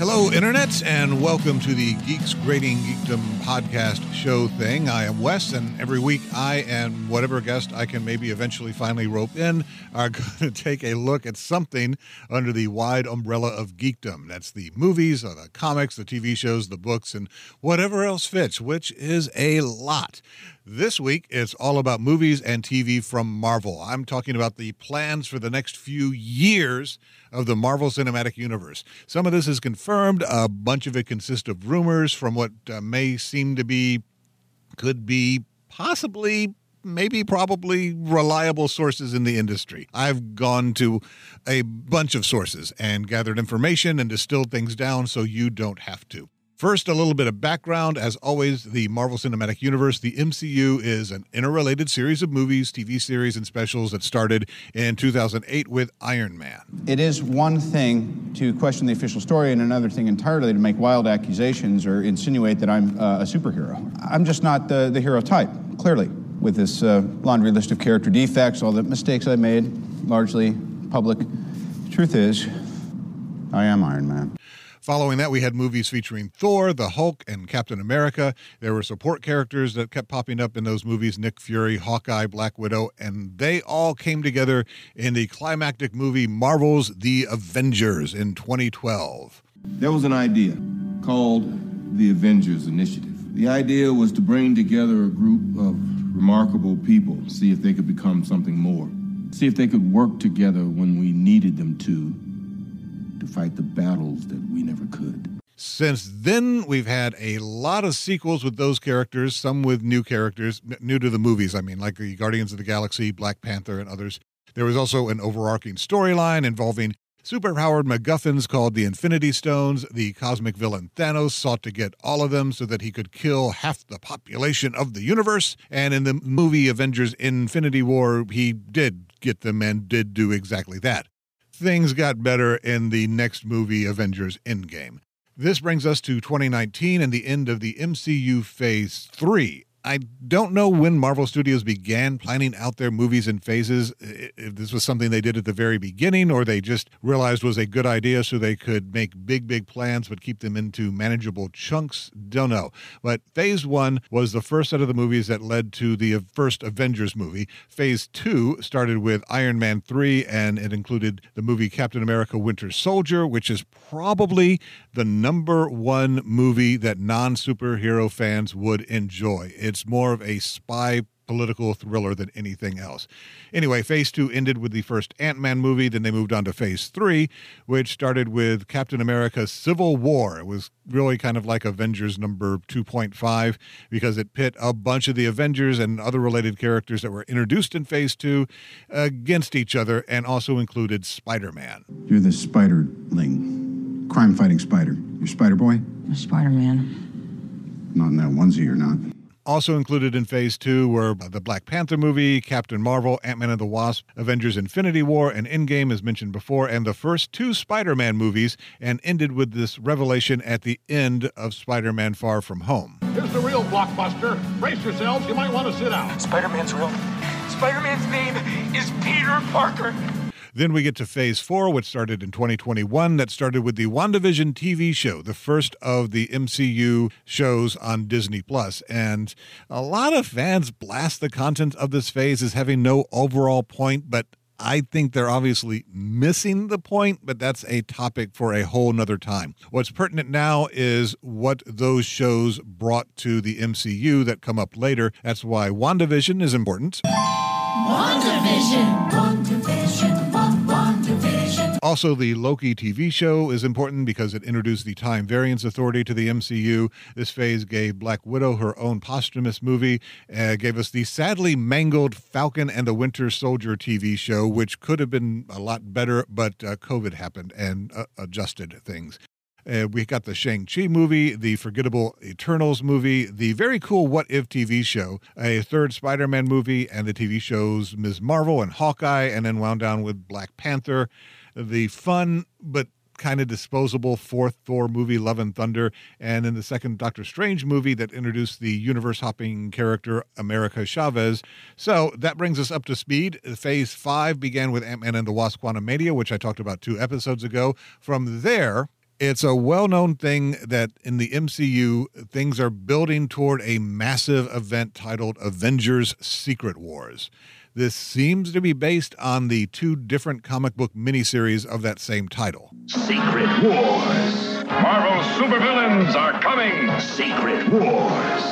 Hello, Internet, and welcome to the Geeks Grading Geekdom podcast show thing. I am Wes, and every week I and whatever guest I can maybe eventually finally rope in are going to take a look at something under the wide umbrella of geekdom. That's the movies, or the comics, the TV shows, the books, and whatever else fits, which is a lot. This week, it's all about movies and TV from Marvel. I'm talking about the plans for the next few years of the Marvel Cinematic Universe. Some of this is confirmed. A bunch of it consists of rumors from what may seem to be, could be, possibly, maybe, probably reliable sources in the industry. I've gone to a bunch of sources and gathered information and distilled things down so you don't have to. First, a little bit of background. As always, the Marvel Cinematic Universe, the MCU, is an interrelated series of movies, TV series, and specials that started in 2008 with Iron Man. It is one thing to question the official story and another thing entirely to make wild accusations or insinuate that I'm a superhero. I'm just not the hero type, clearly, with this laundry list of character defects, all the mistakes I made, largely public. The truth is, I am Iron Man. Following that, we had movies featuring Thor, the Hulk, and Captain America. There were support characters that kept popping up in those movies: Nick Fury, Hawkeye, Black Widow, and they all came together in the climactic movie Marvel's The Avengers in 2012. There was an idea called the Avengers Initiative. The idea was to bring together a group of remarkable people, see if they could become something more, see if they could work together when we needed them to fight the battles that we never could. Since then, we've had a lot of sequels with those characters, some with new characters, new to the movies, I mean, like the Guardians of the Galaxy, Black Panther, and others. There was also an overarching storyline involving superpowered MacGuffins called the Infinity Stones. The cosmic villain Thanos sought to get all of them so that he could kill half the population of the universe. And in the movie Avengers Infinity War, he did get them and did do exactly that. Things got better in the next movie, Avengers Endgame. This brings us to 2019 and the end of the MCU Phase 3. I don't know when Marvel Studios began planning out their movies in phases, if this was something they did at the very beginning or they just realized was a good idea so they could make big plans but keep them into manageable chunks. Don't know. But Phase 1 was the first set of the movies that led to the first Avengers movie. Phase 2 started with Iron Man 3, and it included the movie Captain America Winter Soldier, which is probably the #1 movie that non-superhero fans would enjoy. It's more of a spy political thriller than anything else. Anyway, Phase 2 ended with the first Ant-Man movie. Then they moved on to Phase 3, which started with Captain America Civil War. It was really kind of like Avengers number 2.5 because it pit a bunch of the Avengers and other related characters that were introduced in Phase 2 against each other and also included Spider-Man. You're the spiderling, crime-fighting spider. You're Spider-Boy? I'm Spider-Man. Not in that onesie, you're not. Also included in Phase 2 were the Black Panther movie, Captain Marvel, Ant-Man and the Wasp, Avengers Infinity War, and Endgame, as mentioned before, and the first 2 Spider-Man movies, and ended with this revelation at the end of Spider-Man Far From Home. Here's the real blockbuster. Brace yourselves, you might want to sit down. Spider-Man's real. Spider-Man's name is Peter Parker. Then we get to Phase 4, which started in 2021. That started with the WandaVision TV show, the first of the MCU shows on Disney+. And a lot of fans blast the content of this phase as having no overall point, but I think they're obviously missing the point, but that's a topic for a whole nother time. What's pertinent now is what those shows brought to the MCU that come up later. That's why WandaVision is important. WandaVision! WandaVision! Also, the Loki TV show is important because it introduced the Time Variance Authority to the MCU. This phase gave Black Widow her own posthumous movie, gave us the sadly mangled Falcon and the Winter Soldier TV show, which could have been a lot better, but COVID happened and adjusted things. We got the Shang-Chi movie, the forgettable Eternals movie, the very cool What If TV show, a third Spider-Man movie, and the TV shows Ms. Marvel and Hawkeye, and then wound down with Black Panther, the fun but kind of disposable fourth Thor movie, Love and Thunder, and in the second Doctor Strange movie that introduced the universe-hopping character America Chavez. So that brings us up to speed. Phase 5 began with Ant-Man and the Wasp: Quantumania, which I talked about 2 episodes ago. From there, It's a well-known thing that in the MCU, things are building toward a massive event titled Avengers Secret Wars. This seems to be based on the two different comic book miniseries of that same title. Secret Wars. Marvel supervillains are coming. Secret Wars.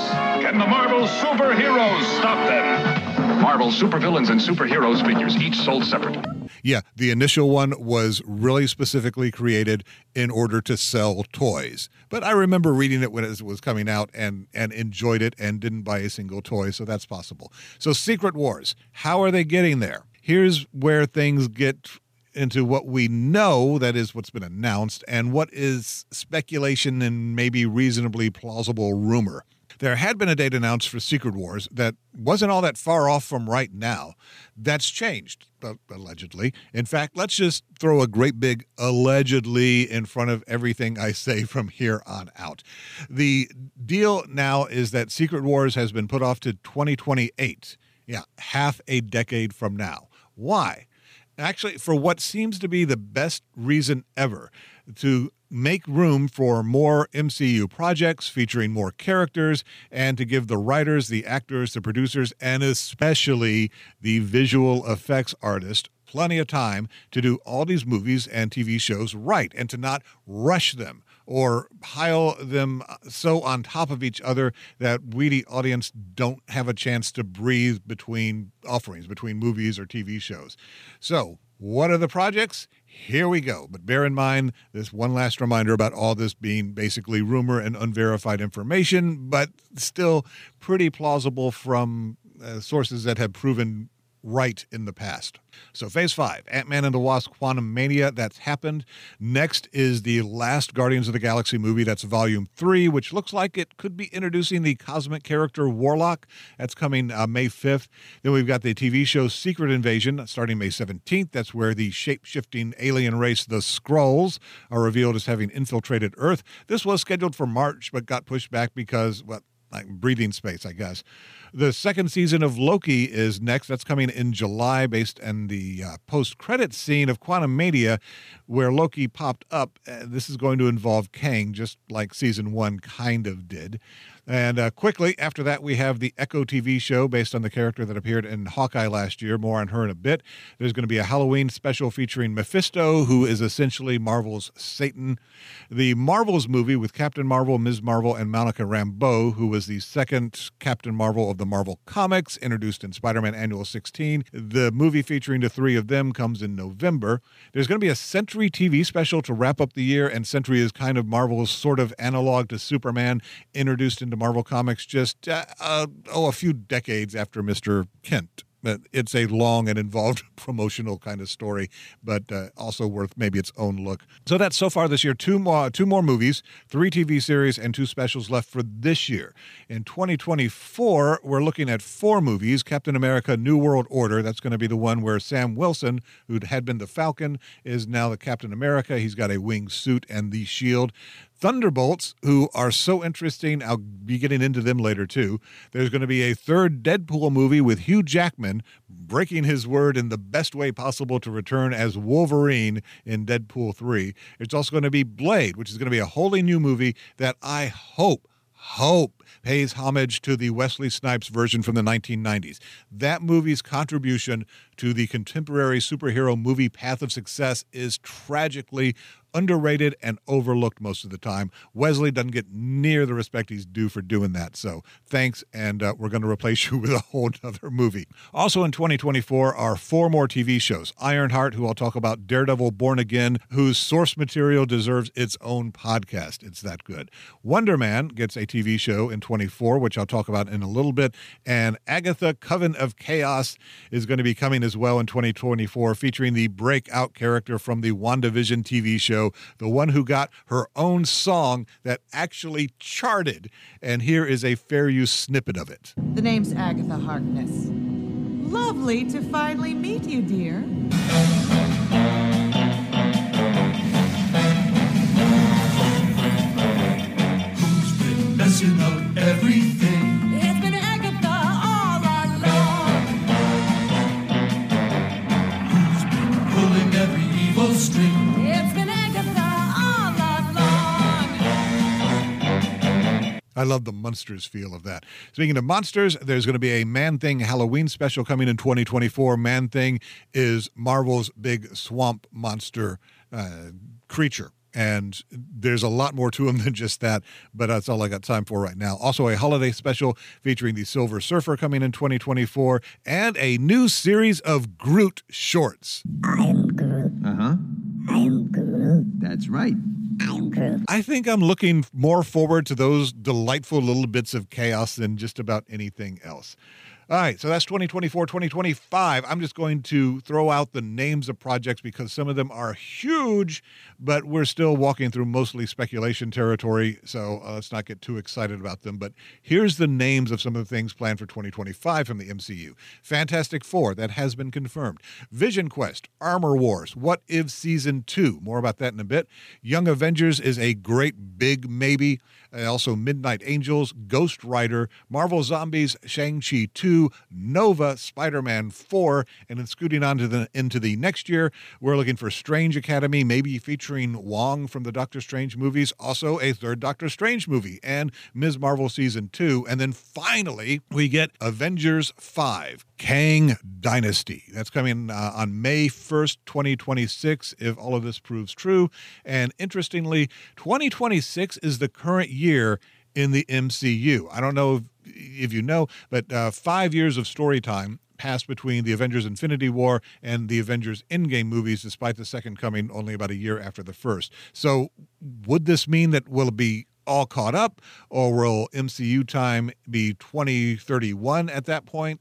Can the Marvel superheroes stop them? Marvel supervillains and superheroes figures, each sold separately. Yeah, the initial one was really specifically created in order to sell toys. But I remember reading it when it was coming out and enjoyed it and didn't buy a single toy, so that's possible. So Secret Wars, how are they getting there? Here's where things get into what we know, that is what's been announced, and what is speculation and maybe reasonably plausible rumor. There had been a date announced for Secret Wars that wasn't all that far off from right now. That's changed, allegedly. In fact, let's just throw a great big allegedly in front of everything I say from here on out. The deal now is that Secret Wars has been put off to 2028. Yeah, half a decade from now. Why? Actually, for what seems to be the best reason ever, to make room for more MCU projects featuring more characters and to give the writers, the actors, the producers, and especially the visual effects artist plenty of time to do all these movies and TV shows right and to not rush them or pile them so on top of each other that we, the audience, don't have a chance to breathe between offerings, between movies or TV shows. So what are the projects? Here we go. But bear in mind this one last reminder about all this being basically rumor and unverified information, but still pretty plausible from sources that have proven right in the past. So Phase 5, Ant-Man and the Wasp: Quantumania, that's happened. Next is the last Guardians of the Galaxy movie, that's Volume 3, which looks like it could be introducing the cosmic character Warlock. That's coming May 5th. Then we've got the TV show Secret Invasion, starting May 17th. That's where the shape-shifting alien race, the Skrulls, are revealed as having infiltrated Earth. This was scheduled for March, but got pushed back because, well, like breathing space, I guess. The second season of Loki is next. That's coming in July, based on the post-credits scene of Quantumania, where Loki popped up. This is going to involve Kang, just like Season 1 kind of did. And quickly after that, we have the Echo TV show based on the character that appeared in Hawkeye last year. More on her in a bit. There's going to be a Halloween special featuring Mephisto, who is essentially Marvel's Satan. The Marvels movie with Captain Marvel, Ms. Marvel, and Monica Rambeau, who was the second Captain Marvel of the Marvel Comics, introduced in Spider-Man Annual 16. The movie featuring the three of them comes in November. There's going to be a Sentry TV special to wrap up the year, and Sentry is kind of Marvel's sort of analog to Superman, introduced into Marvel Comics just a few decades after Mr. Kent. It's a long and involved promotional kind of story, but also worth maybe its own look. So that's so far this year, two more movies, 3 TV series, and 2 specials left for this year. In 2024, we're looking at 4 movies. Captain America: New World Order, that's going to be the one where Sam Wilson, who had been the Falcon, is now the Captain America. He's got a winged suit and the shield. Thunderbolts, who are so interesting, I'll be getting into them later too. There's going to be a third Deadpool movie with Hugh Jackman breaking his word in the best way possible to return as Wolverine in Deadpool 3. It's also going to be Blade, which is going to be a wholly new movie that I hope pays homage to the Wesley Snipes version from the 1990s. That movie's contribution to the contemporary superhero movie path of success is tragically underrated and overlooked most of the time. Wesley doesn't get near the respect he's due for doing that. So thanks, and we're going to replace you with a whole other movie. Also in 2024 are 4 more TV shows. Ironheart, who I'll talk about, Daredevil: Born Again, whose source material deserves its own podcast. It's that good. Wonder Man gets a TV show in 24, which I'll talk about in a little bit. And Agatha: Coven of Chaos is going to be coming as well in 2024, featuring the breakout character from the WandaVision TV show, the one who got her own song that actually charted. And here is a fair use snippet of it. The name's Agatha Harkness. Lovely to finally meet you, dear. Who's been messing up everything? It's been Agatha all along. Who's been pulling every evil string? It's been Agatha. I love the monsters feel of that. Speaking of monsters, there's going to be a Man-Thing Halloween special coming in 2024. Man-Thing is Marvel's big swamp monster creature. And there's a lot more to him than just that, but that's all I got time for right now. Also, a holiday special featuring the Silver Surfer coming in 2024, and a new series of Groot shorts. I'm Groot. Uh-huh. I'm Groot. That's right. I'm Groot. I think I'm looking more forward to those delightful little bits of chaos than just about anything else. All right, so that's 2024, 2025. I'm just going to throw out the names of projects because some of them are huge, but we're still walking through mostly speculation territory, so let's not get too excited about them. But here's the names of some of the things planned for 2025 from the MCU. Fantastic Four, that has been confirmed. Vision Quest, Armor Wars, What If Season 2, more about that in a bit. Young Avengers is a great big maybe. Also Midnight Angels, Ghost Rider, Marvel Zombies, Shang-Chi 2, Nova, Spider-Man 4, and then scooting on to into the next year, we're looking for Strange Academy, maybe featuring Wong from the Doctor Strange movies, also a third Doctor Strange movie, and Ms. Marvel Season 2. And then finally, we get Avengers 5, Kang Dynasty. That's coming on May 1st, 2026, if all of this proves true. And interestingly, 2026 is the current year in the MCU. I don't know if you know, but 5 years of story time passed between the Avengers Infinity War and the Avengers Endgame movies, despite the second coming only about a year after the first. So would this mean that we'll be all caught up, or will MCU time be 2031 at that point?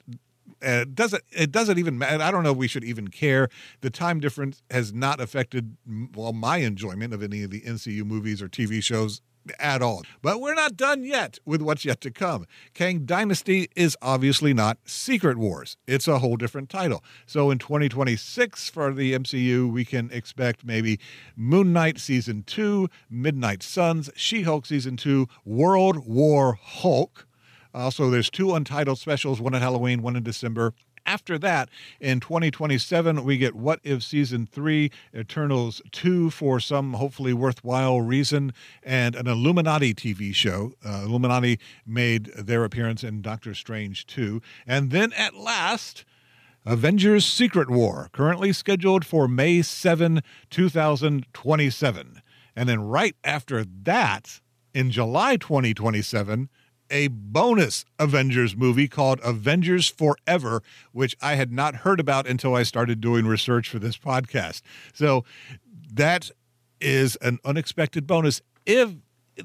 It doesn't even matter. I don't know if we should even care. The time difference has not affected, well, my enjoyment of any of the MCU movies or TV shows at all. But we're not done yet with what's yet to come. Kang Dynasty is obviously not Secret Wars. It's a whole different title. So in 2026 for the MCU, we can expect maybe Moon Knight Season 2, Midnight Suns, She-Hulk Season 2, World War Hulk. Also, there's two untitled specials, one at Halloween, one in December. After that, in 2027, we get What If Season 3, Eternals 2 for some hopefully worthwhile reason, and an Illuminati TV show. Illuminati made their appearance in Doctor Strange 2. And then at last, Avengers Secret War, currently scheduled for May 7, 2027. And then right after that, in July 2027, a bonus Avengers movie called Avengers Forever, which I had not heard about until I started doing research for this podcast. So that is an unexpected bonus if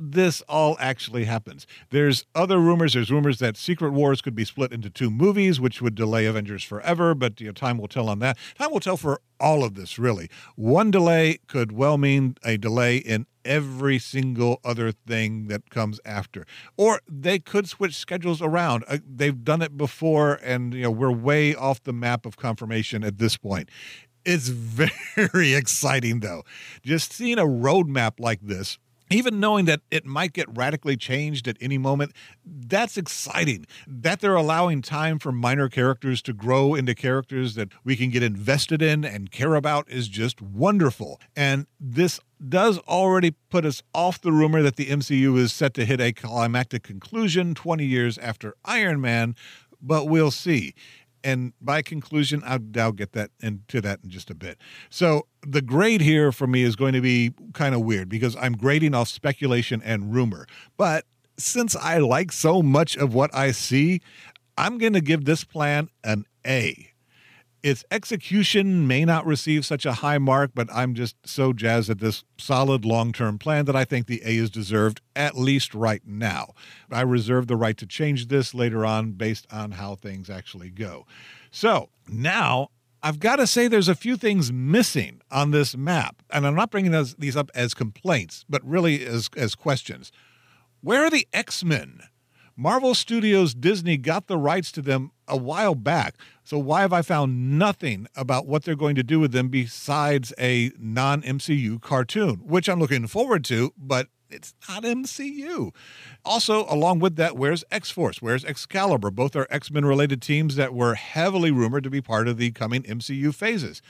this all actually happens. There's other rumors. There's rumors that Secret Wars could be split into two movies, which would delay Avengers Forever, but time will tell on that. Time will tell for all of this, really. One delay could well mean a delay in every single other thing that comes after. Or they could switch schedules around. They've done it before, and we're way off the map of confirmation at this point. It's very exciting, though. Just seeing a roadmap like this, even knowing that it might get radically changed at any moment, that's exciting. That they're allowing time for minor characters to grow into characters that we can get invested in and care about is just wonderful. And this does already put us off the rumor that the MCU is set to hit a climactic conclusion 20 years after Iron Man, but we'll see. And by conclusion, I'll get into that in just a bit. So the grade here for me is going to be kind of weird because I'm grading off speculation and rumor. But since I like so much of what I see, I'm going to give this plan an A. Its execution may not receive such a high mark, but I'm just so jazzed at this solid long-term plan that I think the A is deserved, at least right now. I reserve the right to change this later on based on how things actually go. So now I've got to say there's a few things missing on this map, and I'm not bringing these up as complaints, but really as questions. Where are the X-Men? Marvel Studios Disney got the rights to them a while back. So why have I found nothing about what they're going to do with them besides a non-MCU cartoon, which I'm looking forward to, but it's not MCU. Also, along with that, where's X-Force? Where's Excalibur? Both are X-Men related teams that were heavily rumored to be part of the coming MCU phases.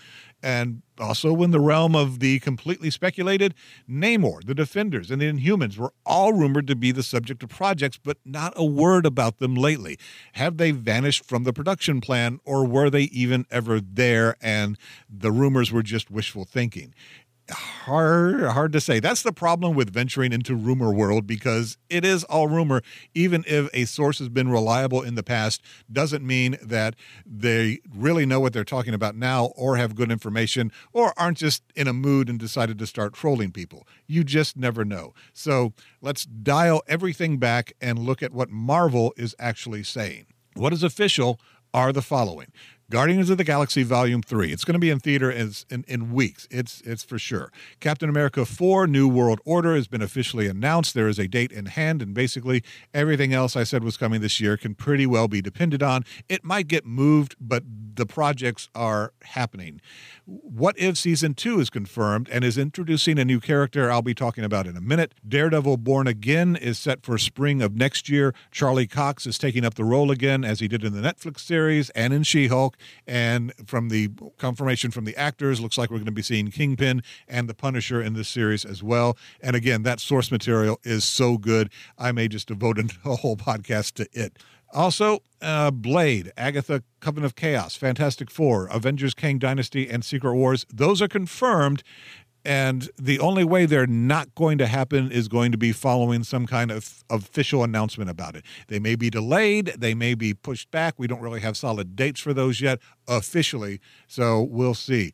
And also in the realm of the completely speculated, Namor, the Defenders, and the Inhumans were all rumored to be the subject of projects, but not a word about them lately. Have they vanished from the production plan, or were they even ever there and the rumors were just wishful thinking? Hard to say. That's the problem with venturing into rumor world, because it is all rumor. Even if a source has been reliable in the past, doesn't mean that they really know what they're talking about now, or have good information, or aren't just in a mood and decided to start trolling people. You just never know. So let's dial everything back and look at what Marvel is actually saying. What is official are the following. Guardians of the Galaxy Volume 3. It's going to be in theater in weeks. It's for sure. Captain America 4, New World Order, has been officially announced. There is a date in hand, and basically everything else I said was coming this year can pretty well be depended on. It might get moved, but the projects are happening. What If Season 2 is confirmed and is introducing a new character I'll be talking about in a minute. Daredevil: Born Again is set for spring of next year. Charlie Cox is taking up the role again, as he did in the Netflix series and in She-Hulk. And from the confirmation from the actors, looks like we're going to be seeing Kingpin and the Punisher in this series as well. And again, that source material is so good, I may just devote a whole podcast to it. Also, Blade, Agatha, Coven of Chaos, Fantastic Four, Avengers Kang Dynasty, and Secret Wars, those are confirmed. And the only way they're not going to happen is going to be following some kind of official announcement about it. They may be delayed. They may be pushed back. We don't really have solid dates for those yet officially, so we'll see.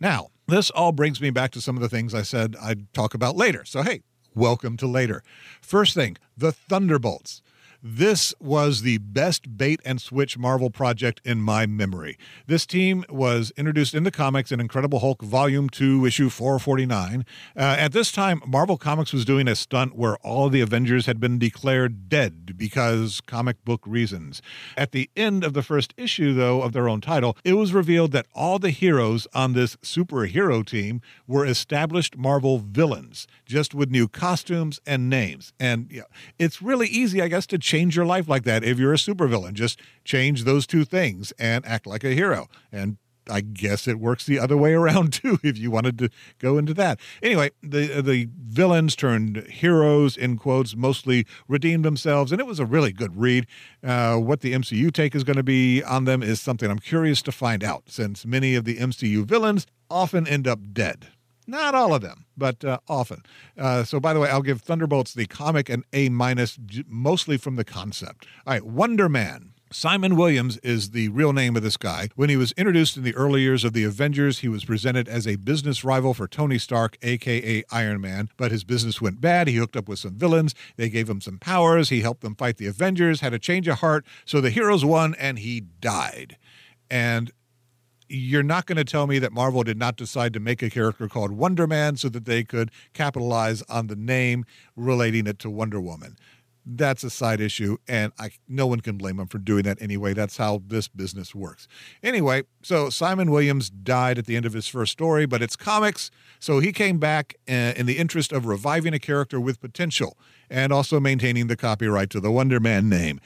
Now, this all brings me back to some of the things I said I'd talk about later. So, hey, welcome to later. First thing, the Thunderbolts. This was the best bait and switch Marvel project in my memory. This team was introduced in the comics in Incredible Hulk Volume 2, Issue 449. At this time, Marvel Comics was doing a stunt where all of the Avengers had been declared dead because comic book reasons. At the end of the first issue, though, of their own title, it was revealed that all the heroes on this superhero team were established Marvel villains, just with new costumes and names. And yeah, it's really easy, I guess, to change your life like that if you're a supervillain. Just change those two things and act like a hero. And I guess it works the other way around too, if you wanted to go into that. Anyway, the villains turned heroes, in quotes, mostly redeemed themselves, and it was a really good read. What the MCU take is going to be on them is something I'm curious to find out, since many of the MCU villains often end up dead. Not all of them, but often. So, by the way, I'll give Thunderbolts the comic an A-, mostly from the concept. All right, Wonder Man. Simon Williams is the real name of this guy. When he was introduced in the early years of the Avengers, he was presented as a business rival for Tony Stark, a.k.a. Iron Man, but his business went bad. He hooked up with some villains. They gave him some powers. He helped them fight the Avengers, had a change of heart. So the heroes won, and he died. And you're not going to tell me that Marvel did not decide to make a character called Wonder Man so that they could capitalize on the name, relating it to Wonder Woman. That's a side issue, and no one can blame them for doing that anyway. That's how this business works. Anyway, so Simon Williams died at the end of his first story, but it's comics, so he came back in the interest of reviving a character with potential and also maintaining the copyright to the Wonder Man name.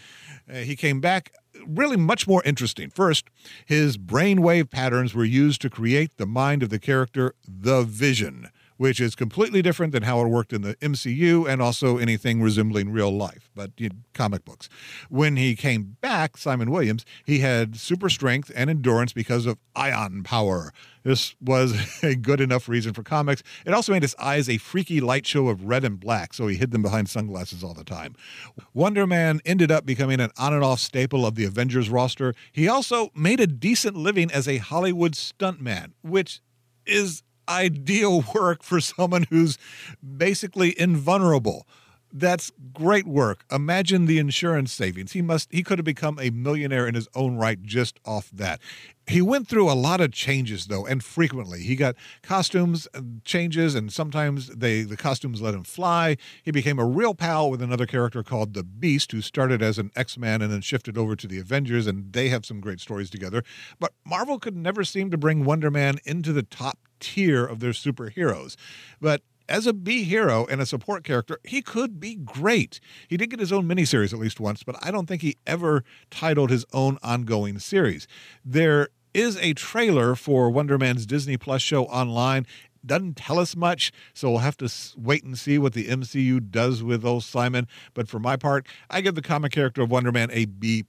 He came back really much more interesting. First, his brainwave patterns were used to create the mind of the character, the Vision, which is completely different than how it worked in the MCU and also anything resembling real life, but comic books. When he came back, Simon Williams, he had super strength and endurance because of ion power. This was a good enough reason for comics. It also made his eyes a freaky light show of red and black, so he hid them behind sunglasses all the time. Wonder Man ended up becoming an on and off staple of the Avengers roster. He also made a decent living as a Hollywood stuntman, which is ideal work for someone who's basically invulnerable. That's great work. Imagine the insurance savings. He could have become a millionaire in his own right just off that. He went through a lot of changes, though, and frequently. He got costumes changes, and sometimes the costumes let him fly. He became a real pal with another character called the Beast, who started as an X-Man and then shifted over to the Avengers, and they have some great stories together. But Marvel could never seem to bring Wonder Man into the top tier of their superheroes. But as a B hero and a support character, he could be great. He did get his own miniseries at least once, but I don't think he ever titled his own ongoing series. There is a trailer for Wonder Man's Disney Plus show online. Doesn't tell us much, so we'll have to wait and see what the MCU does with old Simon. But for my part, I give the comic character of Wonder Man a B+.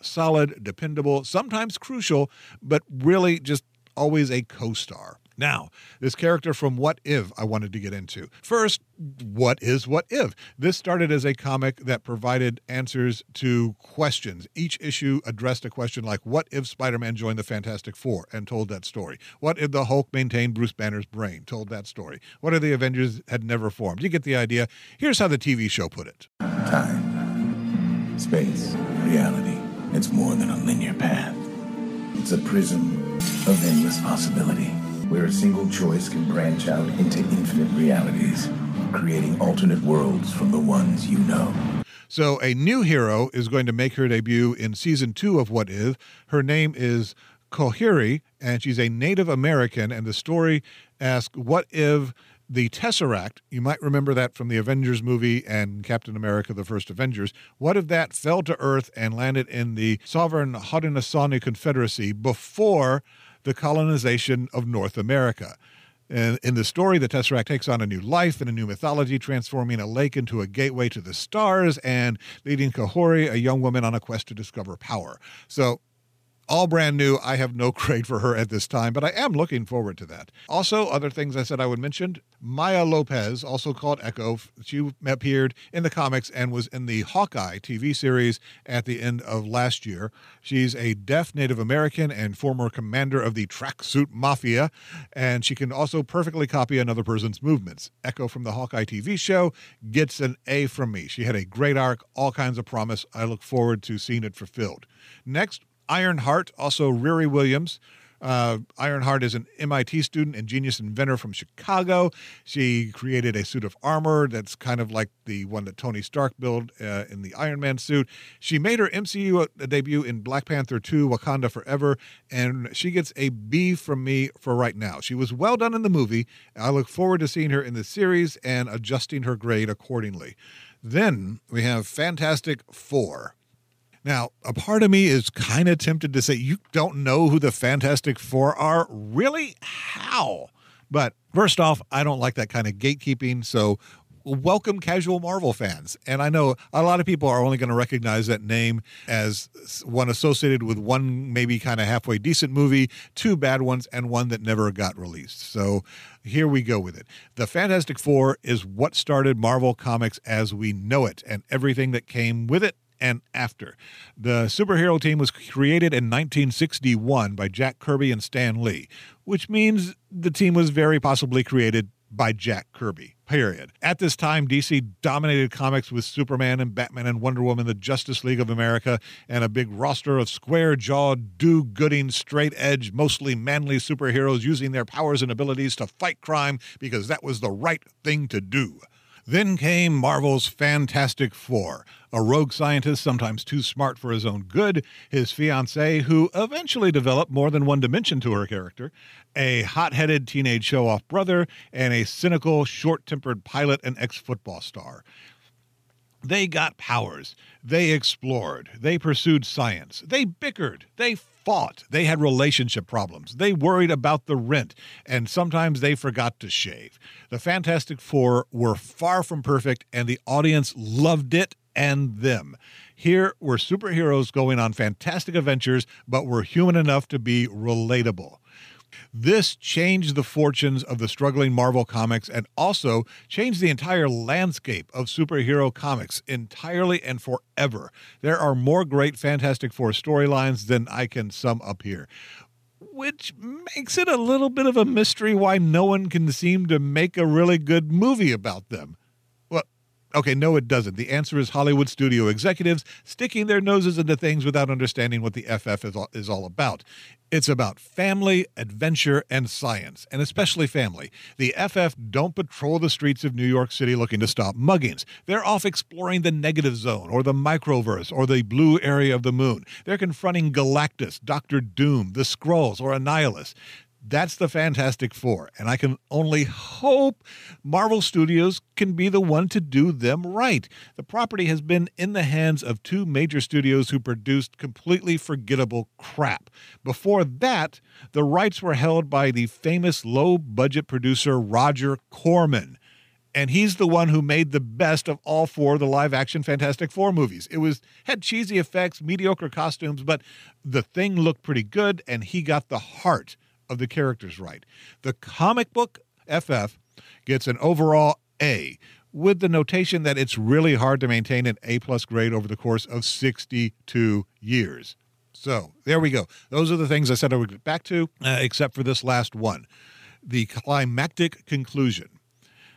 Solid, dependable, sometimes crucial, but really just always a co-star. Now, this character from What If I wanted to get into. First, what is What If? This started as a comic that provided answers to questions. Each issue addressed a question like, what if Spider-Man joined the Fantastic Four, and told that story? What if the Hulk maintained Bruce Banner's brain, told that story? What if the Avengers had never formed? You get the idea. Here's how the TV show put it. Time, space, reality. It's more than a linear path. It's a prism of endless possibility, where a single choice can branch out into infinite realities, creating alternate worlds from the ones you know. So a new hero is going to make her debut in season 2 of What If. Her name is Kohiri, and she's a Native American, and the story asks, what if the Tesseract, you might remember that from the Avengers movie and Captain America, the First Avengers, what if that fell to Earth and landed in the sovereign Haudenosaunee Confederacy before the colonization of North America? And in the story, the Tesseract takes on a new life and a new mythology, transforming a lake into a gateway to the stars and leading Kohori, a young woman, on a quest to discover power. So all brand new. I have no grade for her at this time, but I am looking forward to that. Also, other things I said I would mention, Maya Lopez, also called Echo, she appeared in the comics and was in the Hawkeye TV series at the end of last year. She's a deaf Native American and former commander of the Tracksuit Mafia, and she can also perfectly copy another person's movements. Echo from the Hawkeye TV show gets an A from me. She had a great arc, all kinds of promise. I look forward to seeing it fulfilled. Next, Ironheart, also Riri Williams. Ironheart is an MIT student and genius inventor from Chicago. She created a suit of armor that's kind of like the one that Tony Stark built in the Iron Man suit. She made her MCU debut in Black Panther 2, Wakanda Forever, and she gets a B from me for right now. She was well done in the movie. I look forward to seeing her in the series and adjusting her grade accordingly. Then we have Fantastic Four. Now, a part of me is kind of tempted to say, you don't know who the Fantastic Four are? Really? How? But first off, I don't like that kind of gatekeeping, so welcome casual Marvel fans. And I know a lot of people are only going to recognize that name as one associated with one maybe kind of halfway decent movie, two bad ones, and one that never got released. So here we go with it. The Fantastic Four is what started Marvel Comics as we know it, and everything that came with it and after. The superhero team was created in 1961 by Jack Kirby and Stan Lee, which means the team was very possibly created by Jack Kirby, period. At this time, DC dominated comics with Superman and Batman and Wonder Woman, the Justice League of America, and a big roster of square-jawed, do-gooding, straight-edge, mostly manly superheroes using their powers and abilities to fight crime because that was the right thing to do. Then came Marvel's Fantastic Four, a rogue scientist sometimes too smart for his own good, his fiancée, who eventually developed more than one dimension to her character, a hot-headed teenage show-off brother, and a cynical, short-tempered pilot and ex-football star. They got powers. They explored. They pursued science. They bickered. They fought. They had relationship problems. They worried about the rent. And sometimes they forgot to shave. The Fantastic Four were far from perfect, and the audience loved it and them. Here were superheroes going on fantastic adventures, but were human enough to be relatable. This changed the fortunes of the struggling Marvel Comics and also changed the entire landscape of superhero comics entirely and forever. There are more great Fantastic Four storylines than I can sum up here, which makes it a little bit of a mystery why no one can seem to make a really good movie about them. Okay, no, it doesn't. The answer is Hollywood studio executives sticking their noses into things without understanding what the FF is all about. It's about family, adventure, and science, and especially family. The FF don't patrol the streets of New York City looking to stop muggings. They're off exploring the negative zone, or the microverse, or the blue area of the moon. They're confronting Galactus, Doctor Doom, the Skrulls, or Annihilus. That's the Fantastic Four, and I can only hope Marvel Studios can be the one to do them right. The property has been in the hands of two major studios who produced completely forgettable crap. Before that, the rights were held by the famous low-budget producer Roger Corman, and he's the one who made the best of all four of the live-action Fantastic Four movies. It had cheesy effects, mediocre costumes, but the thing looked pretty good, and he got the heart of the characters right. The comic book FF gets an overall A, with the notation that it's really hard to maintain an A-plus grade over the course of 62 years. So there we go. Those are the things I said I would get back to, except for this last one, the climactic conclusion.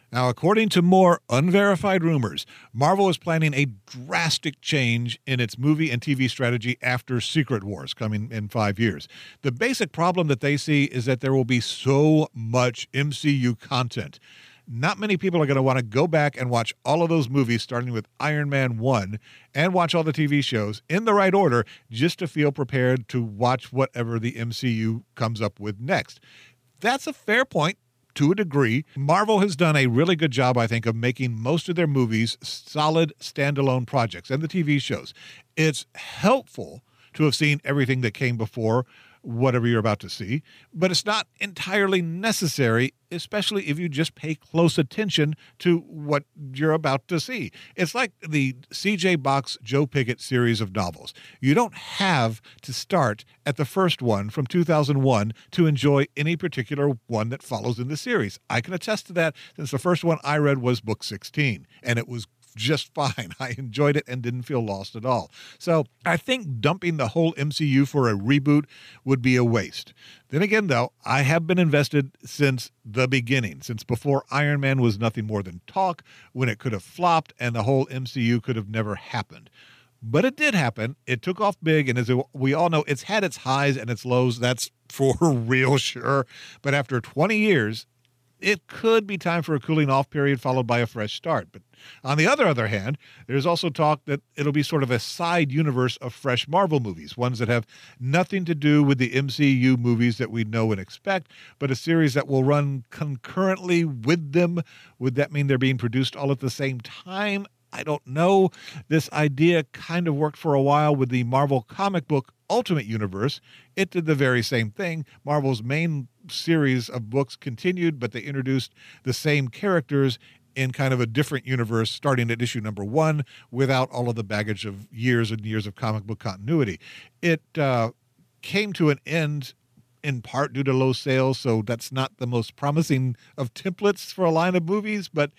Now, according to more unverified rumors, Marvel is planning a drastic change in its movie and TV strategy after Secret Wars, coming in 5 years. The basic problem that they see is that there will be so much MCU content. Not many people are going to want to go back and watch all of those movies, starting with Iron Man 1, and watch all the TV shows in the right order just to feel prepared to watch whatever the MCU comes up with next. That's a fair point. To a degree, Marvel has done a really good job, I think, of making most of their movies solid standalone projects and the TV shows. It's helpful to have seen everything that came before whatever you're about to see, but it's not entirely necessary, especially if you just pay close attention to what you're about to see. It's like the C.J. Box Joe Pickett series of novels. You don't have to start at the first one from 2001 to enjoy any particular one that follows in the series. I can attest to that, since the first one I read was book 16, and it was just fine. I enjoyed it and didn't feel lost at all. So I think dumping the whole MCU for a reboot would be a waste. Then again, though, I have been invested since the beginning, since before Iron Man was nothing more than talk, when it could have flopped and the whole MCU could have never happened. But it did happen. It took off big, and as we all know, it's had its highs and its lows. That's for real sure. But after 20 years, it could be time for a cooling off period followed by a fresh start. But on the other hand, there's also talk that it'll be sort of a side universe of fresh Marvel movies, ones that have nothing to do with the MCU movies that we know and expect, but a series that will run concurrently with them. Would that mean they're being produced all at the same time? I don't know. This idea kind of worked for a while with the Marvel comic book Ultimate Universe. It did the very same thing. Marvel's main series of books continued, but they introduced the same characters in kind of a different universe, starting at issue number 1, without all of the baggage of years and years of comic book continuity. It came to an end in part due to low sales, so that's not the most promising of templates for a line of movies, but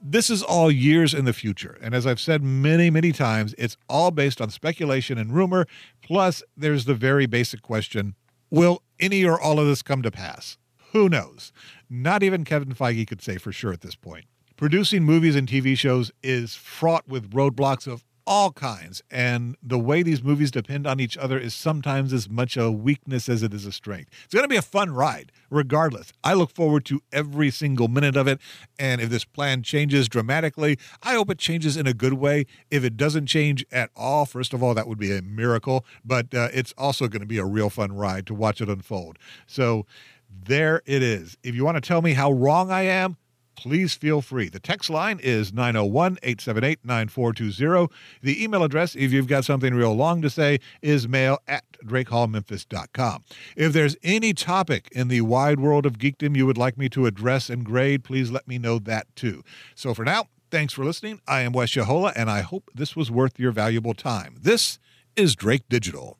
this is all years in the future, and as I've said many, many times, it's all based on speculation and rumor, plus there's the very basic question, will any or all of this come to pass? Who knows? Not even Kevin Feige could say for sure at this point. Producing movies and TV shows is fraught with roadblocks of all kinds, and the way these movies depend on each other is sometimes as much a weakness as it is a strength. It's going to be a fun ride, regardless. I look forward to every single minute of it, and if this plan changes dramatically, I hope it changes in a good way. If it doesn't change at all, first of all, that would be a miracle, but it's also going to be a real fun ride to watch it unfold. So there it is. If you want to tell me how wrong I am, please feel free. The text line is 901-878-9420. The email address, if you've got something real long to say, is mail@drakehallmemphis.com. If there's any topic in the wide world of geekdom you would like me to address and grade, please let me know that too. So for now, thanks for listening. I am Wes Shahola, and I hope this was worth your valuable time. This is Drake Digital.